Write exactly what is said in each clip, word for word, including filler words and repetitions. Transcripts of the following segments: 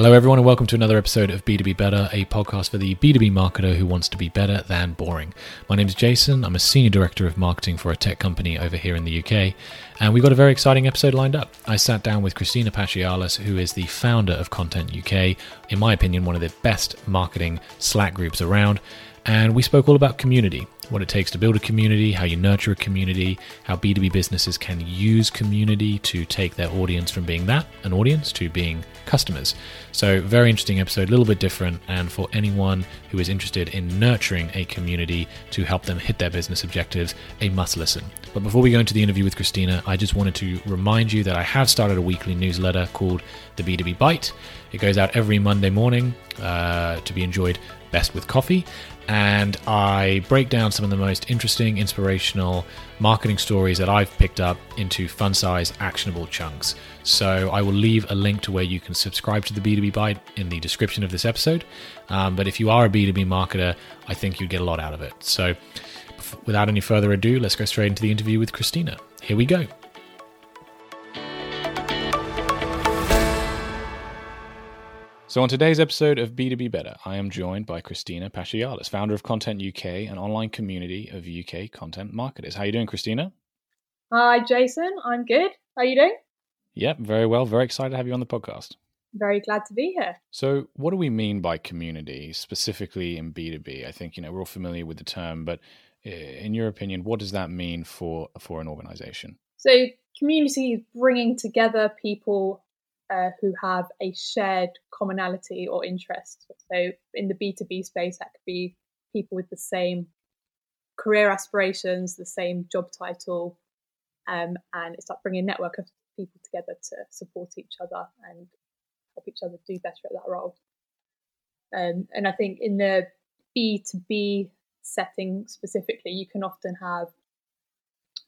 Hello everyone and welcome to another episode of B two B Better, a podcast for the B two B marketer who wants to be better than boring. My name is Jason, I'm a Senior Director of Marketing for a tech company over here in the U K, and we've got a very exciting episode lined up. I sat down with Christina Pashialis, who is the founder of Content U K, in my opinion one of the best marketing Slack groups around, and we spoke all about community. What it takes to build a community, how you nurture a community, how B two B businesses can use community to take their audience from being that, an audience, to being customers. So very interesting episode, a little bit different, and for anyone who is interested in nurturing a community to help them hit their business objectives, a must listen. But before we go into the interview with Christina, I just wanted to remind you that I have started a weekly newsletter called The B two B Bite. It goes out every Monday morning uh, to be enjoyed best with coffee, and I break down some of the most interesting, inspirational marketing stories that I've picked up into fun-sized, actionable chunks. So I will leave a link to where you can subscribe to the B two B Bite in the description of this episode, um, but if you are a B two B marketer, I think you'd get a lot out of it. So without any further ado, let's go straight into the interview with Christina. Here we go. So on today's episode of B two B Better, I am joined by Christina Pashialis, founder of Content U K, an online community of U K content marketers. How are you doing, Christina? Hi, Jason. I'm good. How are you doing? Yep, very well. Very excited to have you on the podcast. Very glad to be here. So what do we mean by community, specifically in B two B? I think, you know, we're all familiar with the term, but in your opinion, what does that mean for, for an organization? So community is bringing together people Uh, who have a shared commonality or interest. So in the B two B space, that could be people with the same career aspirations, the same job title, um, and it's like bringing a network of people together to support each other and help each other do better at that role. Um, and I think in the B two B setting specifically, you can often have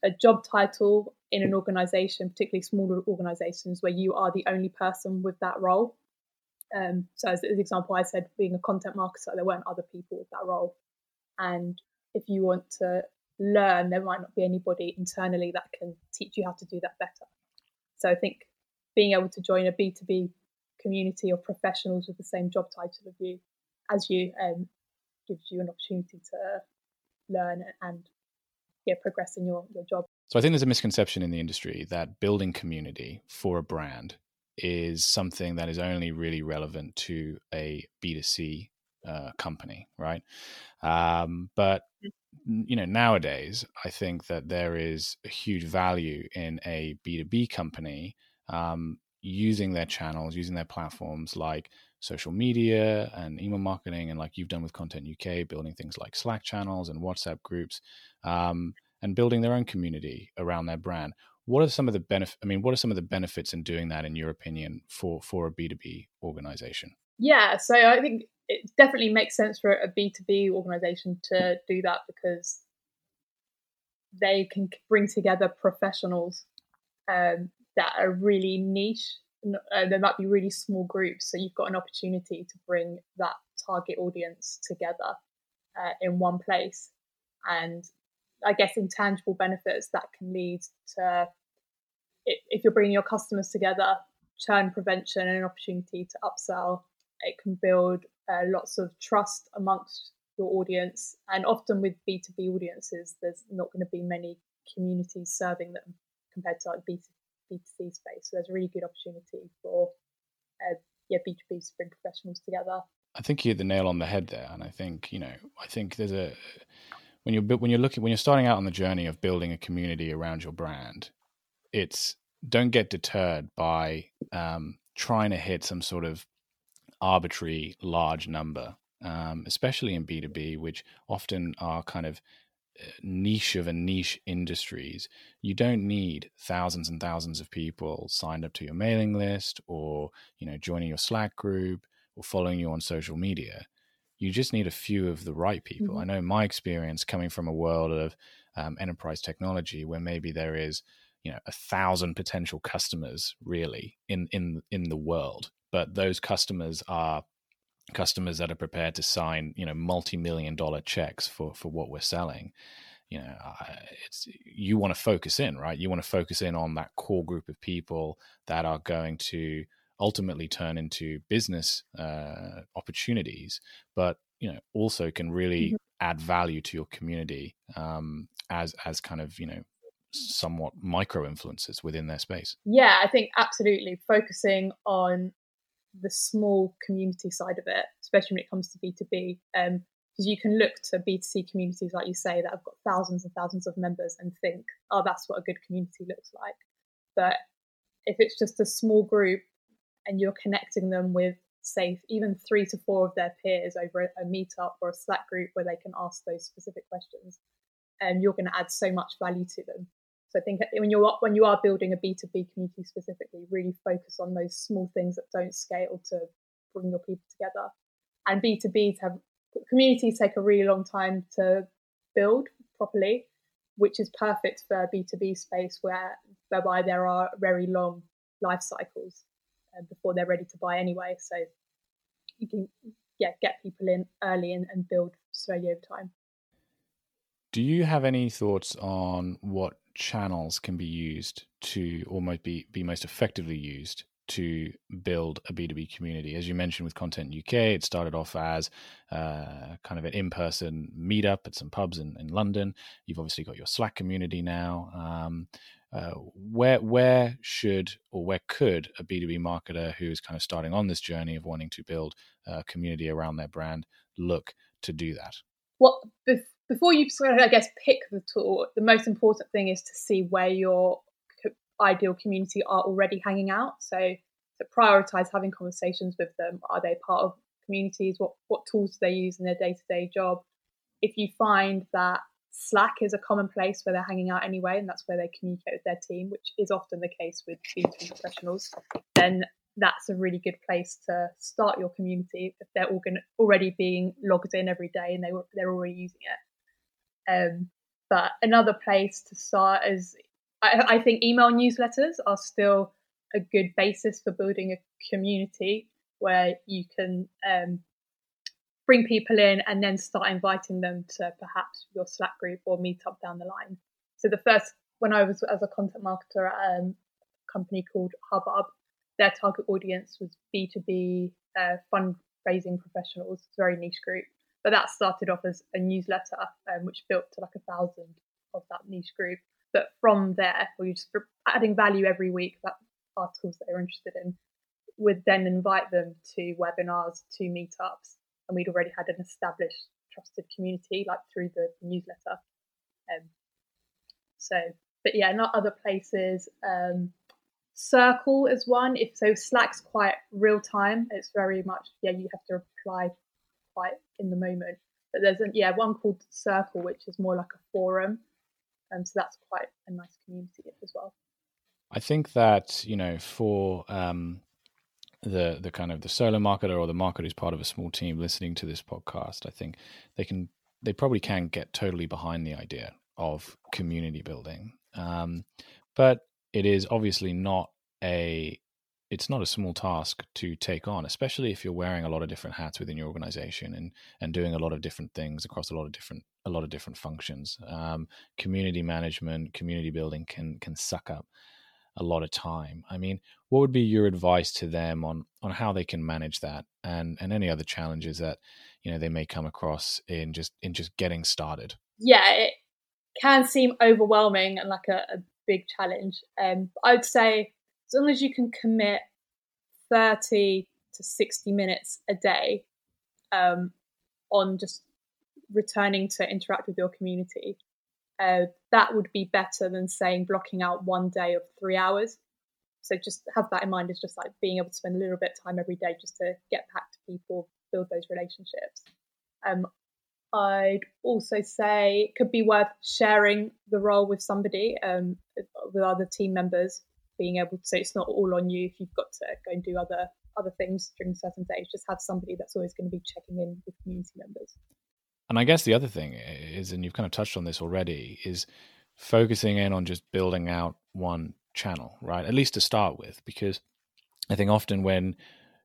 a job title in an organisation, particularly smaller organisations, where you are the only person with that role. Um, so as an example, I said being a content marketer, there weren't other people with that role. And if you want to learn, there might not be anybody internally that can teach you how to do that better. So I think being able to join a B two B community of professionals with the same job title of you as you um, gives you an opportunity to learn and yeah, progress in your, your job. So I think there's a misconception in the industry that building community for a brand is something that is only really relevant to a B two C uh, company, right? Um, but, you know, nowadays, I think that there is a huge value in a B two B company um, using their channels, using their platforms like social media and email marketing, and like you've done with Content U K, building things like Slack channels and WhatsApp groups, um, and building their own community around their brand. What are some of the benefits? I mean, what are some of the benefits in doing that, in your opinion, for for a B two B organization? Yeah, so I think it definitely makes sense for a B two B organization to do that because they can bring together professionals um, that are really niche. Uh, there might be really small groups, so you've got an opportunity to bring that target audience together uh, in one place. And I guess intangible benefits that can lead to, if you're bringing your customers together, churn prevention and an opportunity to upsell. It can build uh, lots of trust amongst your audience, and often with B two B audiences there's not going to be many communities serving them compared to like B two B B two C space. So there's a really good opportunity for uh, yeah B two B to bring professionals together. I think you hit the nail on the head there, and I think you know I think there's a when you're when you're looking when you're starting out on the journey of building a community around your brand, it's don't get deterred by um, trying to hit some sort of arbitrary large number, um, especially in B two B, which often are kind of niche of a niche industries. You don't need thousands and thousands of people signed up to your mailing list, or you know, joining your Slack group, or following you on social media. You just need a few of the right people. Mm-hmm. I know my experience coming from a world of um, enterprise technology, where maybe there is you know a thousand potential customers really in in in the world, but those customers are customers that are prepared to sign, you know, multi-million dollar checks for, for what we're selling. You know, it's, you want to focus in, right? You want to focus in on that core group of people that are going to ultimately turn into business uh, opportunities, but you know also can really mm-hmm. add value to your community um, as as kind of you know somewhat micro influencers within their space. Yeah, I think absolutely focusing on the small community side of it, especially when it comes to B two B, because um, you can look to B two C communities, like you say, that have got thousands and thousands of members and think, oh, that's what a good community looks like. But if it's just a small group and you're connecting them with, say, even three to four of their peers over a meetup or a Slack group where they can ask those specific questions, and um, you're going to add so much value to them. So I think when you're when you are building a B two B community specifically, really focus on those small things that don't scale to bring your people together. And B two B to have communities take a really long time to build properly, which is perfect for a B two B space where whereby there are very long life cycles uh, before they're ready to buy anyway. So you can yeah get people in early and, and build slowly over time. Do you have any thoughts on what channels can be used to, or might be, be most effectively used to build a B two B community? As you mentioned with Content U K, it started off as uh, kind of an in-person meetup at some pubs in, in London. You've obviously got your Slack community now. Um, uh, where where should or where could a B two B marketer who is kind of starting on this journey of wanting to build a community around their brand look to do that? What well, bef- Before you sort of, I guess, pick the tool, the most important thing is to see where your ideal community are already hanging out. So to prioritize having conversations with them. Are they part of communities? What what tools do they use in their day-to-day job? If you find that Slack is a common place where they're hanging out anyway, and that's where they communicate with their team, which is often the case with B two B professionals, then that's a really good place to start your community if they're all gonna, already being logged in every day and they were, they're already using it. Um, but another place to start is, I, I think email newsletters are still a good basis for building a community where you can um, bring people in and then start inviting them to perhaps your Slack group or meetup down the line. So the first, when I was as a content marketer at um, a company called Hubbub, their target audience was B two B uh, fundraising professionals. It's a very niche group. But that started off as a newsletter, um, which built to like a thousand of that niche group. But from there, where you're just adding value every week, that articles that they're interested in, would then invite them to webinars, to meetups. And we'd already had an established, trusted community, like through the newsletter. Um, so, but yeah, not other places. Um, Circle is one. If so, Slack's quite real time. It's very much, yeah, you have to reply quite in the moment, but there's an, yeah one called Circle, which is more like a forum, and um, so that's quite a nice community as well. I think that you know for um, the the kind of the solo marketer or the marketer who's part of a small team listening to this podcast, I think they can they probably can get totally behind the idea of community building, um, but it is obviously not a It's not a small task to take on, especially if you're wearing a lot of different hats within your organization and and doing a lot of different things across a lot of different a lot of different functions. Um, community management, community building can can suck up a lot of time. I mean, what would be your advice to them on on how they can manage that and and any other challenges that you know they may come across in just in just getting started? Yeah, it can seem overwhelming and like a, a big challenge. Um, I would say, as long as you can commit thirty to sixty minutes a day um, on just returning to interact with your community, uh, that would be better than saying blocking out one day of three hours. So just have that in mind. It's just like being able to spend a little bit of time every day just to get back to people, build those relationships. Um, I'd also say it could be worth sharing the role with somebody, um, with other team members. Being able to, so it's not all on you if you've got to go and do other other things during certain days. Just have somebody that's always going to be checking in with community members. And I guess the other thing is, and you've kind of touched on this already, is focusing in on just building out one channel, right? At least to start with, because I think often when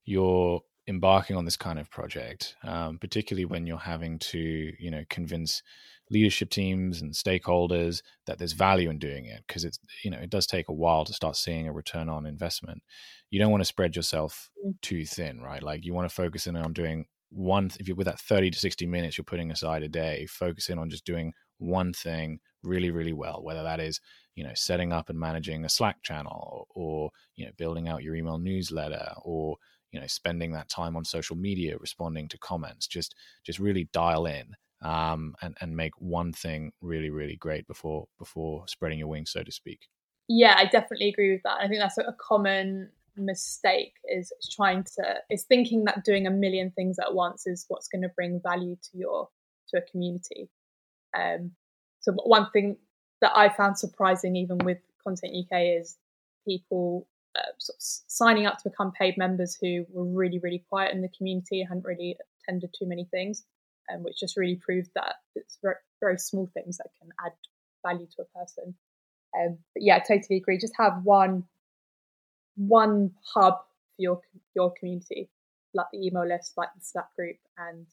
you're embarking on this kind of project, um, particularly when you're having to, you know, convince leadership teams and stakeholders that there's value in doing it, because it's, you know, it does take a while to start seeing a return on investment. You don't want to spread yourself too thin, right? Like you want to focus in on doing one, if you're with that thirty to sixty minutes you're putting aside a day, focus in on just doing one thing really, really well, whether that is, you know, setting up and managing a Slack channel, or, you know, building out your email newsletter, or, you know, spending that time on social media, responding to comments, just, just really dial in um, and, and make one thing really, really great before, before spreading your wings, so to speak. Yeah, I definitely agree with that. I think that's a common mistake, is trying to, is thinking that doing a million things at once is what's going to bring value to your, to a community. Um, so one thing that I found surprising, even with Content U K, is people uh, sort of signing up to become paid members who were really, really quiet in the community, hadn't really attended too many things, um, which just really proved that it's very, very small things that can add value to a person. Um, but yeah, I totally agree. Just have one one hub for your your community, like the email list, like the Slack group, and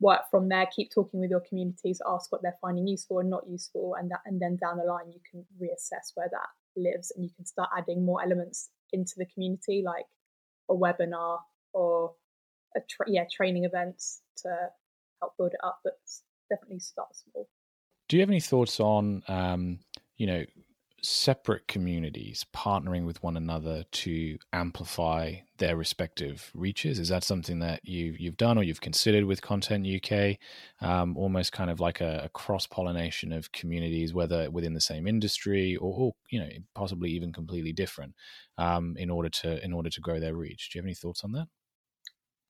work from there. Keep talking with your communities, ask what they're finding useful and not useful, and that, and then down the line you can reassess where that lives, and you can start adding more elements into the community, like a webinar or a tra- yeah training events to help build it up. But definitely start small. Do you have any thoughts on um you know separate communities partnering with one another to amplify their respective reaches? Is that something that you you've done or you've considered with Content U K? Um, almost kind of like a, a cross-pollination of communities, whether within the same industry or, or you know possibly even completely different, um, in order to in order to grow their reach. Do you have any thoughts on that?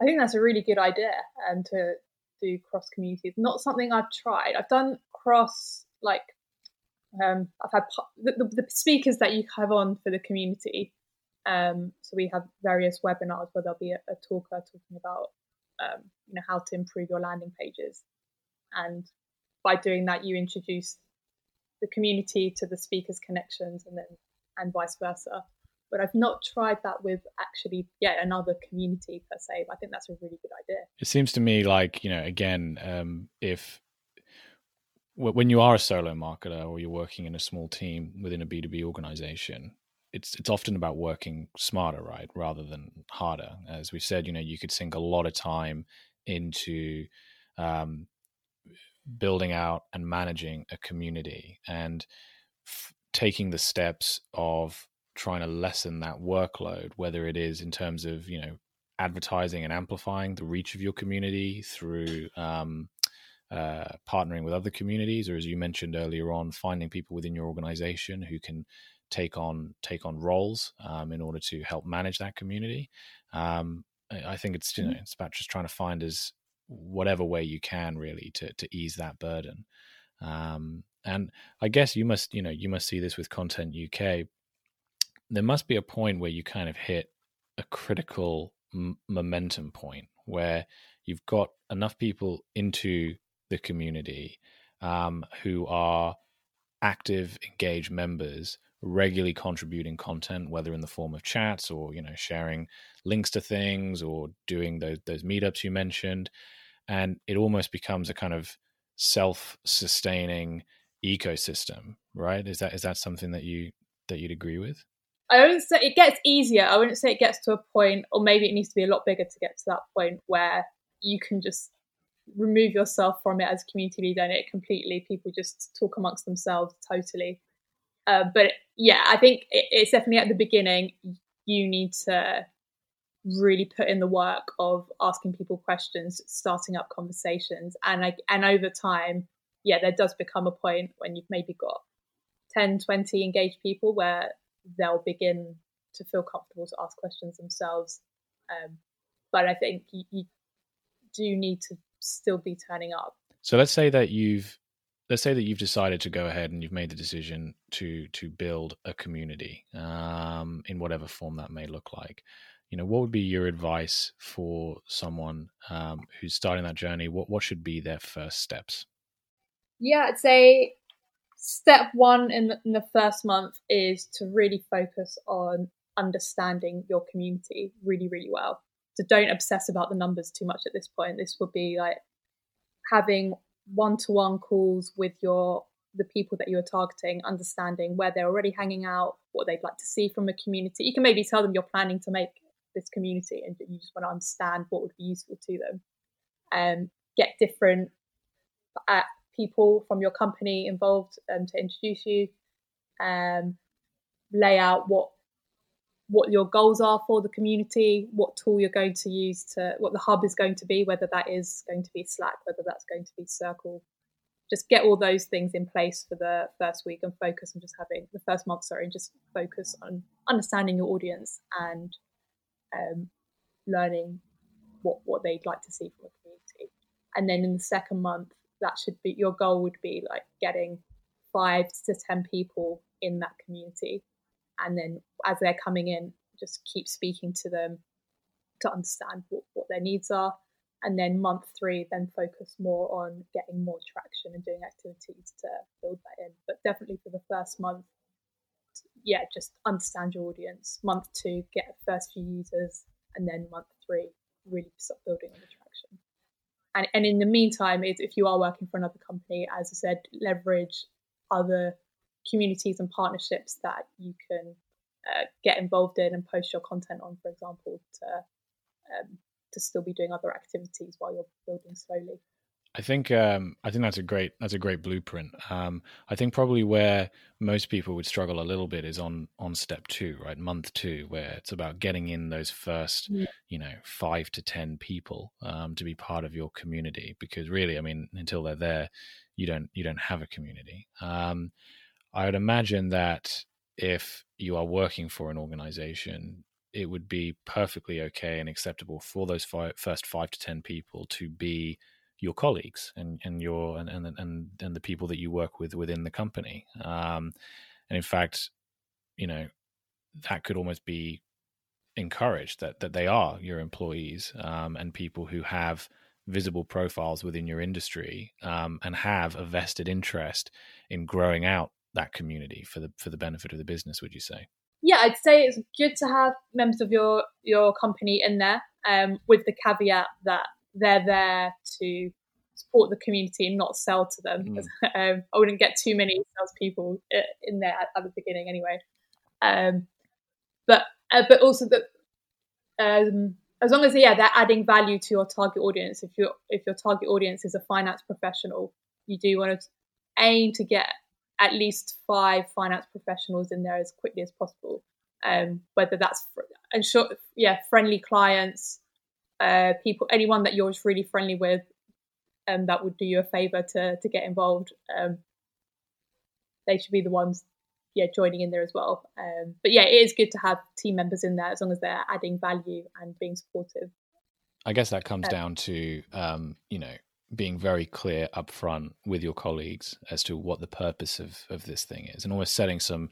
I think that's a really good idea, and um, to do cross communities. Not something I've tried. I've done cross like. Um, I've had the, the, the speakers that you have on for the community. Um, so we have various webinars where there'll be a, a talker talking about um, you know how to improve your landing pages, and by doing that, you introduce the community to the speaker's connections, and then and vice versa. But I've not tried that with actually yet another community per se. But I think that's a really good idea. It seems to me like you know again um, if. when you are a solo marketer or you're working in a small team within a B two B organization, it's it's often about working smarter, right, rather than harder. As we've said, you know, you could sink a lot of time into um, building out and managing a community, and f- taking the steps of trying to lessen that workload, whether it is in terms of, you know, advertising and amplifying the reach of your community through um Uh, partnering with other communities, or as you mentioned earlier on, finding people within your organization who can take on take on roles um, in order to help manage that community. Um, I, I think it's you know it's about just trying to find as whatever way you can really to to ease that burden. Um, and I guess you must you know you must see this with Content U K. There must be a point where you kind of hit a critical m- momentum point where you've got enough people into the community um, who are active, engaged members, regularly contributing content, whether in the form of chats or, you know, sharing links to things or doing those, those meetups you mentioned. And it almost becomes a kind of self-sustaining ecosystem, right? Is that is that something that you that you'd agree with? I wouldn't say it gets easier. I wouldn't say it gets to a point, or maybe it needs to be a lot bigger to get to that point where you can just remove yourself from it as a community leader and it completely, people just talk amongst themselves totally. Uh, but yeah, I think it, it's definitely at the beginning, you need to really put in the work of asking people questions, starting up conversations. And I, and over time, yeah, there does become a point when you've maybe got ten, twenty engaged people where they'll begin to feel comfortable to ask questions themselves. Um, but I think you, you do need to still be turning up. So let's say that you've let's say that you've decided to go ahead and you've made the decision to to build a community um in whatever form that may look like. You know, what would be your advice for someone um who's starting that journey? What what should be their first steps? Yeah, I'd say step one in the, in the first month is to really focus on understanding your community really, really well. So don't obsess about the numbers too much at this point. This would be like having one-to-one calls with your the people that you are targeting, understanding where they're already hanging out, what they'd like to see from a community. You can maybe tell them you're planning to make this community and you just want to understand what would be useful to them. Um, get different uh, people from your company involved um, to introduce you. Um, lay out what what your goals are for the community, what tool you're going to use to, what the hub is going to be, whether that is going to be Slack, whether that's going to be Circle. Just get all those things in place for the first week and focus on just having, the first month, sorry, and just focus on understanding your audience and um, learning what, what they'd like to see from the community. And then in the second month, that should be, your goal would be like getting five to ten people in that community. And then as they're coming in, just keep speaking to them to understand what, what their needs are. And then month three, then focus more on getting more traction and doing activities to build that in. But definitely for the first month, yeah, just understand your audience. Month two, get the first few users. And then month three, really start building on the traction. And, and in the meantime, if you are working for another company, as I said, leverage other communities and partnerships that you can uh, get involved in and post your content on, for example, to um, to still be doing other activities while you're building slowly. I think um, I think that's a great that's a great blueprint. Um, I think probably where most people would struggle a little bit is on on step two, right, month two, where it's about getting in those first, yeah. you know, five to ten people um, to be part of your community. Because really, I mean, until they're there, you don't you don't have a community. Um, I would imagine that if you are working for an organization, it would be perfectly okay and acceptable for those five, first five to ten people to be your colleagues and, and your and, and and and the people that you work with within the company. Um, and in fact, you know, that could almost be encouraged that that they are your employees um, and people who have visible profiles within your industry um, and have a vested interest in growing out that community for the for the benefit of the business, would you say? Yeah, I'd say it's good to have members of your your company in there, um, with the caveat that they're there to support the community and not sell to them. Mm. um, I wouldn't get too many salespeople in there at, at the beginning, anyway. Um, but uh, but also that um, as long as yeah they're adding value to your target audience. If your if your target audience is a finance professional, you do want to aim to get at least five finance professionals in there as quickly as possible. Um, whether that's fr- and sure, yeah, friendly clients, uh, people, anyone that you're just really friendly with, and um, that would do you a favour to to get involved. Um, they should be the ones, yeah, joining in there as well. Um, but yeah, it is good to have team members in there as long as they're adding value and being supportive. I guess that comes um, down to um, you know. being very clear upfront with your colleagues as to what the purpose of, of this thing is, and always setting some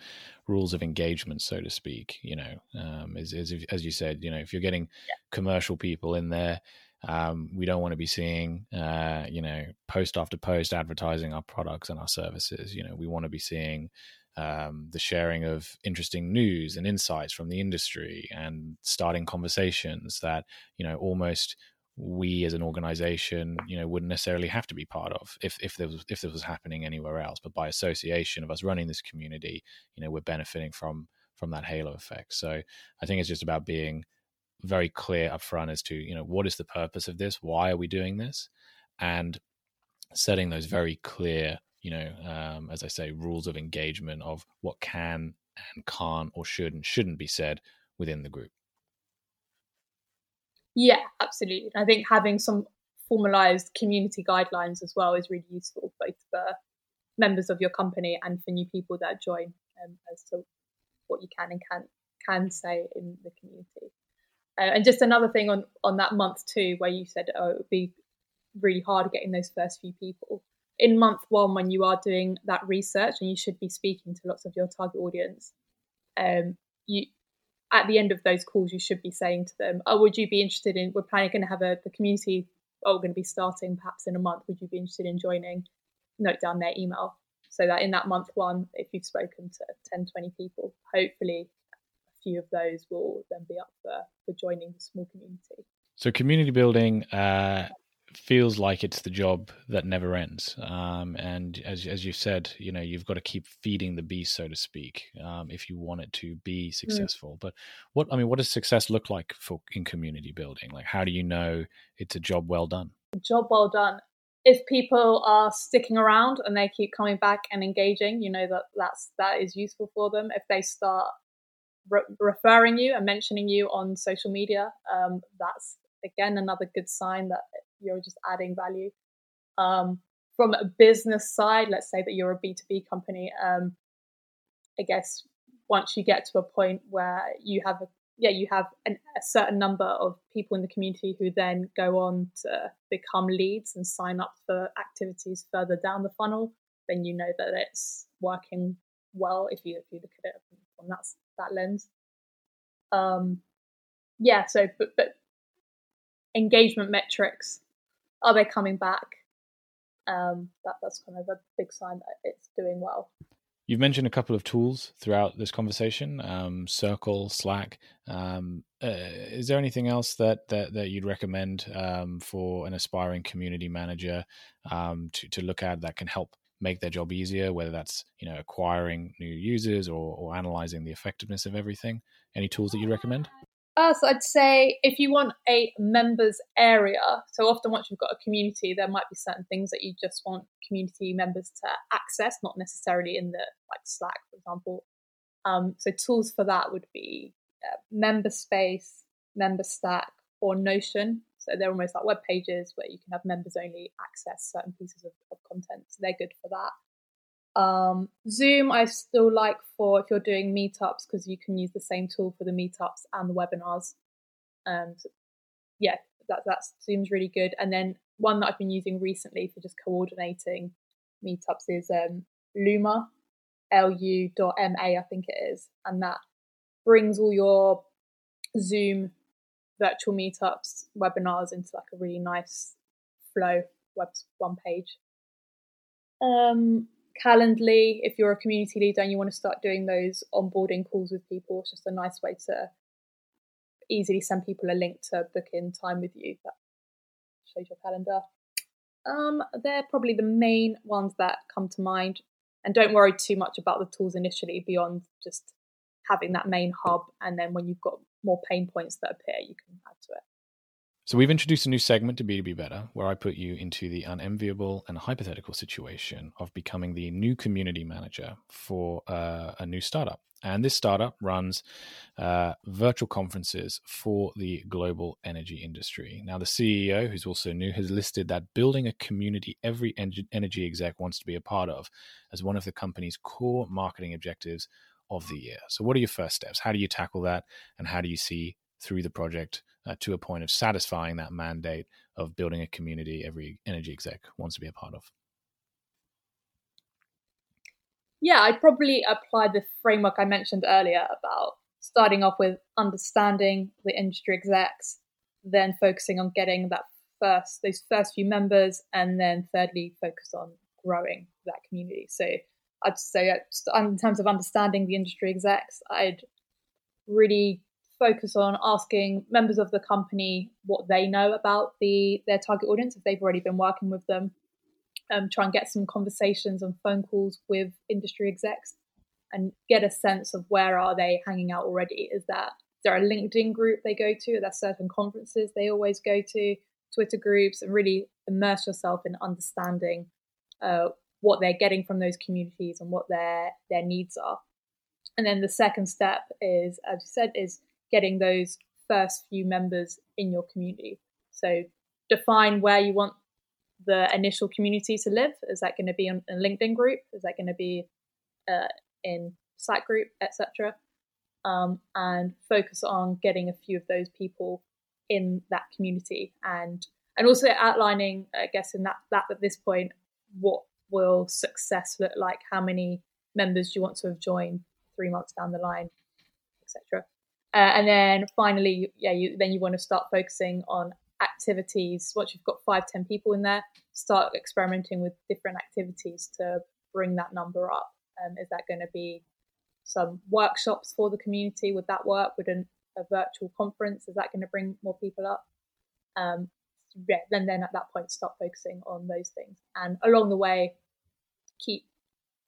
rules of engagement, so to speak. You know, um, as, as as you said, you know, if you're getting yeah. commercial people in there, um, we don't want to be seeing, uh, you know, post after post advertising our products and our services. You know, we want to be seeing um, the sharing of interesting news and insights from the industry and starting conversations that, you know, almost we as an organization, you know, wouldn't necessarily have to be part of if, if there was, if this was happening anywhere else, but by association of us running this community, you know, we're benefiting from, from that halo effect. So I think it's just about being very clear upfront as to, you know, what is the purpose of this? Why are we doing this? And setting those very clear, you know, um, as I say, rules of engagement of what can and can't or should and shouldn't be said within the group. Yeah, absolutely. I think having some formalised community guidelines as well is really useful, both for members of your company and for new people that join, um, as to what you can and can't can say in the community. Uh, and just another thing on, on that month too, where you said, oh, it would be really hard getting those first few people. In month one, when you are doing that research and you should be speaking to lots of your target audience, um, you at the end of those calls, you should be saying to them, oh, would you be interested in, we're planning going to have a the community, oh, we're going to be starting perhaps in a month, would you be interested in joining? Note down their email. So that in that month one, if you've spoken to ten, twenty people, hopefully a few of those will then be up for, for joining the small community. So community building, uh, feels like it's the job that never ends. Um, and as as you said, you know, you've got to keep feeding the beast, so to speak, um, if you want it to be successful. Mm. But what, I mean, what does success look like for in community building? Like, how do you know it's a job well done? Job well done. If people are sticking around and they keep coming back and engaging, you know that that's, that is useful for them. If they start re- referring you and mentioning you on social media, um, that's, again, another good sign that you're just adding value. Um, from a business side, let's say that you're a B two B company. Um, I guess once you get to a point where you have a, yeah, you have an, a certain number of people in the community who then go on to become leads and sign up for activities further down the funnel, then you know that it's working well if you, if you look at it from that, that lens. Um, yeah, so, but, but engagement metrics, are they coming back? Um, that, that's kind of a big sign that it's doing well. You've mentioned a couple of tools throughout this conversation, um, Circle, Slack. Um, uh, is there anything else that that, that you'd recommend um, for an aspiring community manager um, to, to look at that can help make their job easier, whether that's, you know, acquiring new users or, or analyzing the effectiveness of everything? Any tools that you'd recommend? Uh, so I'd say if you want a members area, so often once you've got a community, there might be certain things that you just want community members to access, not necessarily in the like Slack, for example. Um, so tools for that would be uh, Member Space, Member Stack, or Notion. So they're almost like web pages where you can have members only access certain pieces of, of content. So they're good for that. Um, Zoom, I still like for if you're doing meetups, because you can use the same tool for the meetups and the webinars. And yeah, that that's Zoom's really good. And then one that I've been using recently for just coordinating meetups is um, Luma, L U dot M A, I think it is, and that brings all your Zoom virtual meetups, webinars into like a really nice flow web one page. Um. Calendly, if you're a community leader and you want to start doing those onboarding calls with people, it's just a nice way to easily send people a link to book in time with you. That shows your calendar. Um, they're probably the main ones that come to mind. And don't worry too much about the tools initially beyond just having that main hub. And then when you've got more pain points that appear, you can add to it. So we've introduced a new segment to B two B Better, where I put you into the unenviable and hypothetical situation of becoming the new community manager for uh, a new startup. And this startup runs uh, virtual conferences for the global energy industry. Now, the C E O, who's also new, has listed that building a community every energy exec wants to be a part of as one of the company's core marketing objectives of the year. So what are your first steps? How do you tackle that? And how do you see through the project uh, to a point of satisfying that mandate of building a community every energy exec wants to be a part of? Yeah, I'd probably apply the framework I mentioned earlier about starting off with understanding the industry execs, then focusing on getting that first, those first few members, and then thirdly, focus on growing that community. So I'd say in terms of understanding the industry execs, I'd really focus on asking members of the company what they know about the their target audience if they've already been working with them. Um, try and get some conversations and phone calls with industry execs and get a sense of where are they hanging out already. Is that is there a LinkedIn group they go to? Are there certain conferences they always go to? Twitter groups? And really immerse yourself in understanding uh, what they're getting from those communities and what their their needs are. And then the second step is, as you said, is getting those first few members in your community. So define where you want the initial community to live. Is that going to be on a LinkedIn group? Is that going to be uh, in Slack group, et cetera? Um, and focus on getting a few of those people in that community, and and also outlining, I guess, in that that at this point, what will success look like? How many members do you want to have joined three months down the line, et cetera. Uh, and then finally, yeah, you, then you want to start focusing on activities. Once you've got five, ten people in there, start experimenting with different activities to bring that number up. Um, is that going to be some workshops for the community? Would that work? Would an, a virtual conference, is that going to bring more people up? Um, yeah, then then at that point stop focusing on those things, and along the way keep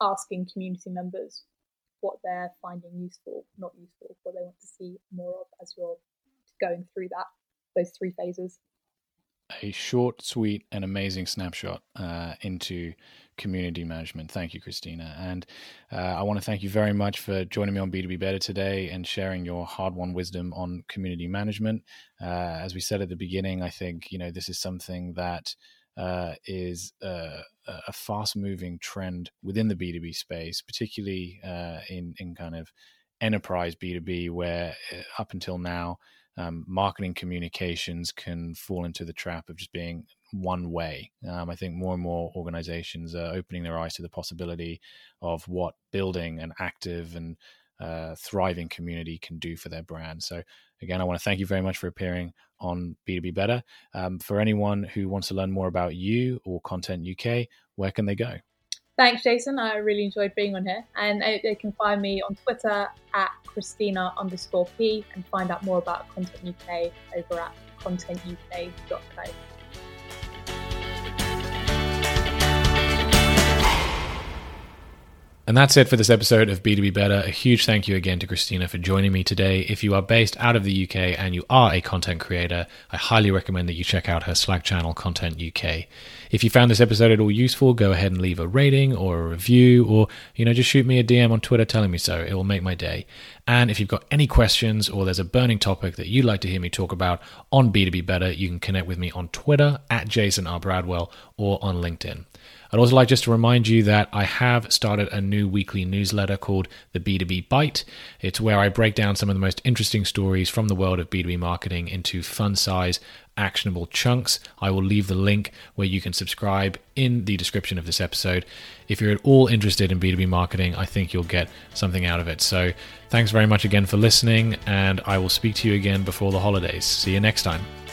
asking community members what they're finding useful, not useful, what they want to see more of as you're going through that, those three phases. A short, sweet, and amazing snapshot uh, into community management. Thank you, Christina. And uh, I want to thank you very much for joining me on B two B Better today and sharing your hard-won wisdom on community management. Uh, as we said at the beginning, I think, you know, this is something that uh, is uh, a fast-moving trend within the B two B space, particularly uh, in, in kind of enterprise B two B, where up until now, Um, marketing communications can fall into the trap of just being one way. Um, I think more and more organizations are opening their eyes to the possibility of what building an active and uh, thriving community can do for their brand. So again, I want to thank you very much for appearing on B two B Better. Um, for anyone who wants to learn more about you or Content U K, where can they go? Thanks, Jason. I really enjoyed being on here. And they can find me on Twitter at Christina underscore P and find out more about Content U K over at content u k dot co. And that's it for this episode of B two B Better. A huge thank you again to Christina for joining me today. If you are based out of the U K and you are a content creator, I highly recommend that you check out her Slack channel, Content U K. If you found this episode at all useful, go ahead and leave a rating or a review, or, you know, just shoot me a D M on Twitter telling me so. It will make my day. And if you've got any questions or there's a burning topic that you'd like to hear me talk about on B two B Better, you can connect with me on Twitter at Jason R. Bradwell or on LinkedIn. I'd also like just to remind you that I have started a new weekly newsletter called The B two B Bite. It's where I break down some of the most interesting stories from the world of B two B marketing into fun-size, actionable chunks. I will leave the link where you can subscribe in the description of this episode. If you're at all interested in B two B marketing, I think you'll get something out of it. So thanks very much again for listening, and I will speak to you again before the holidays. See you next time.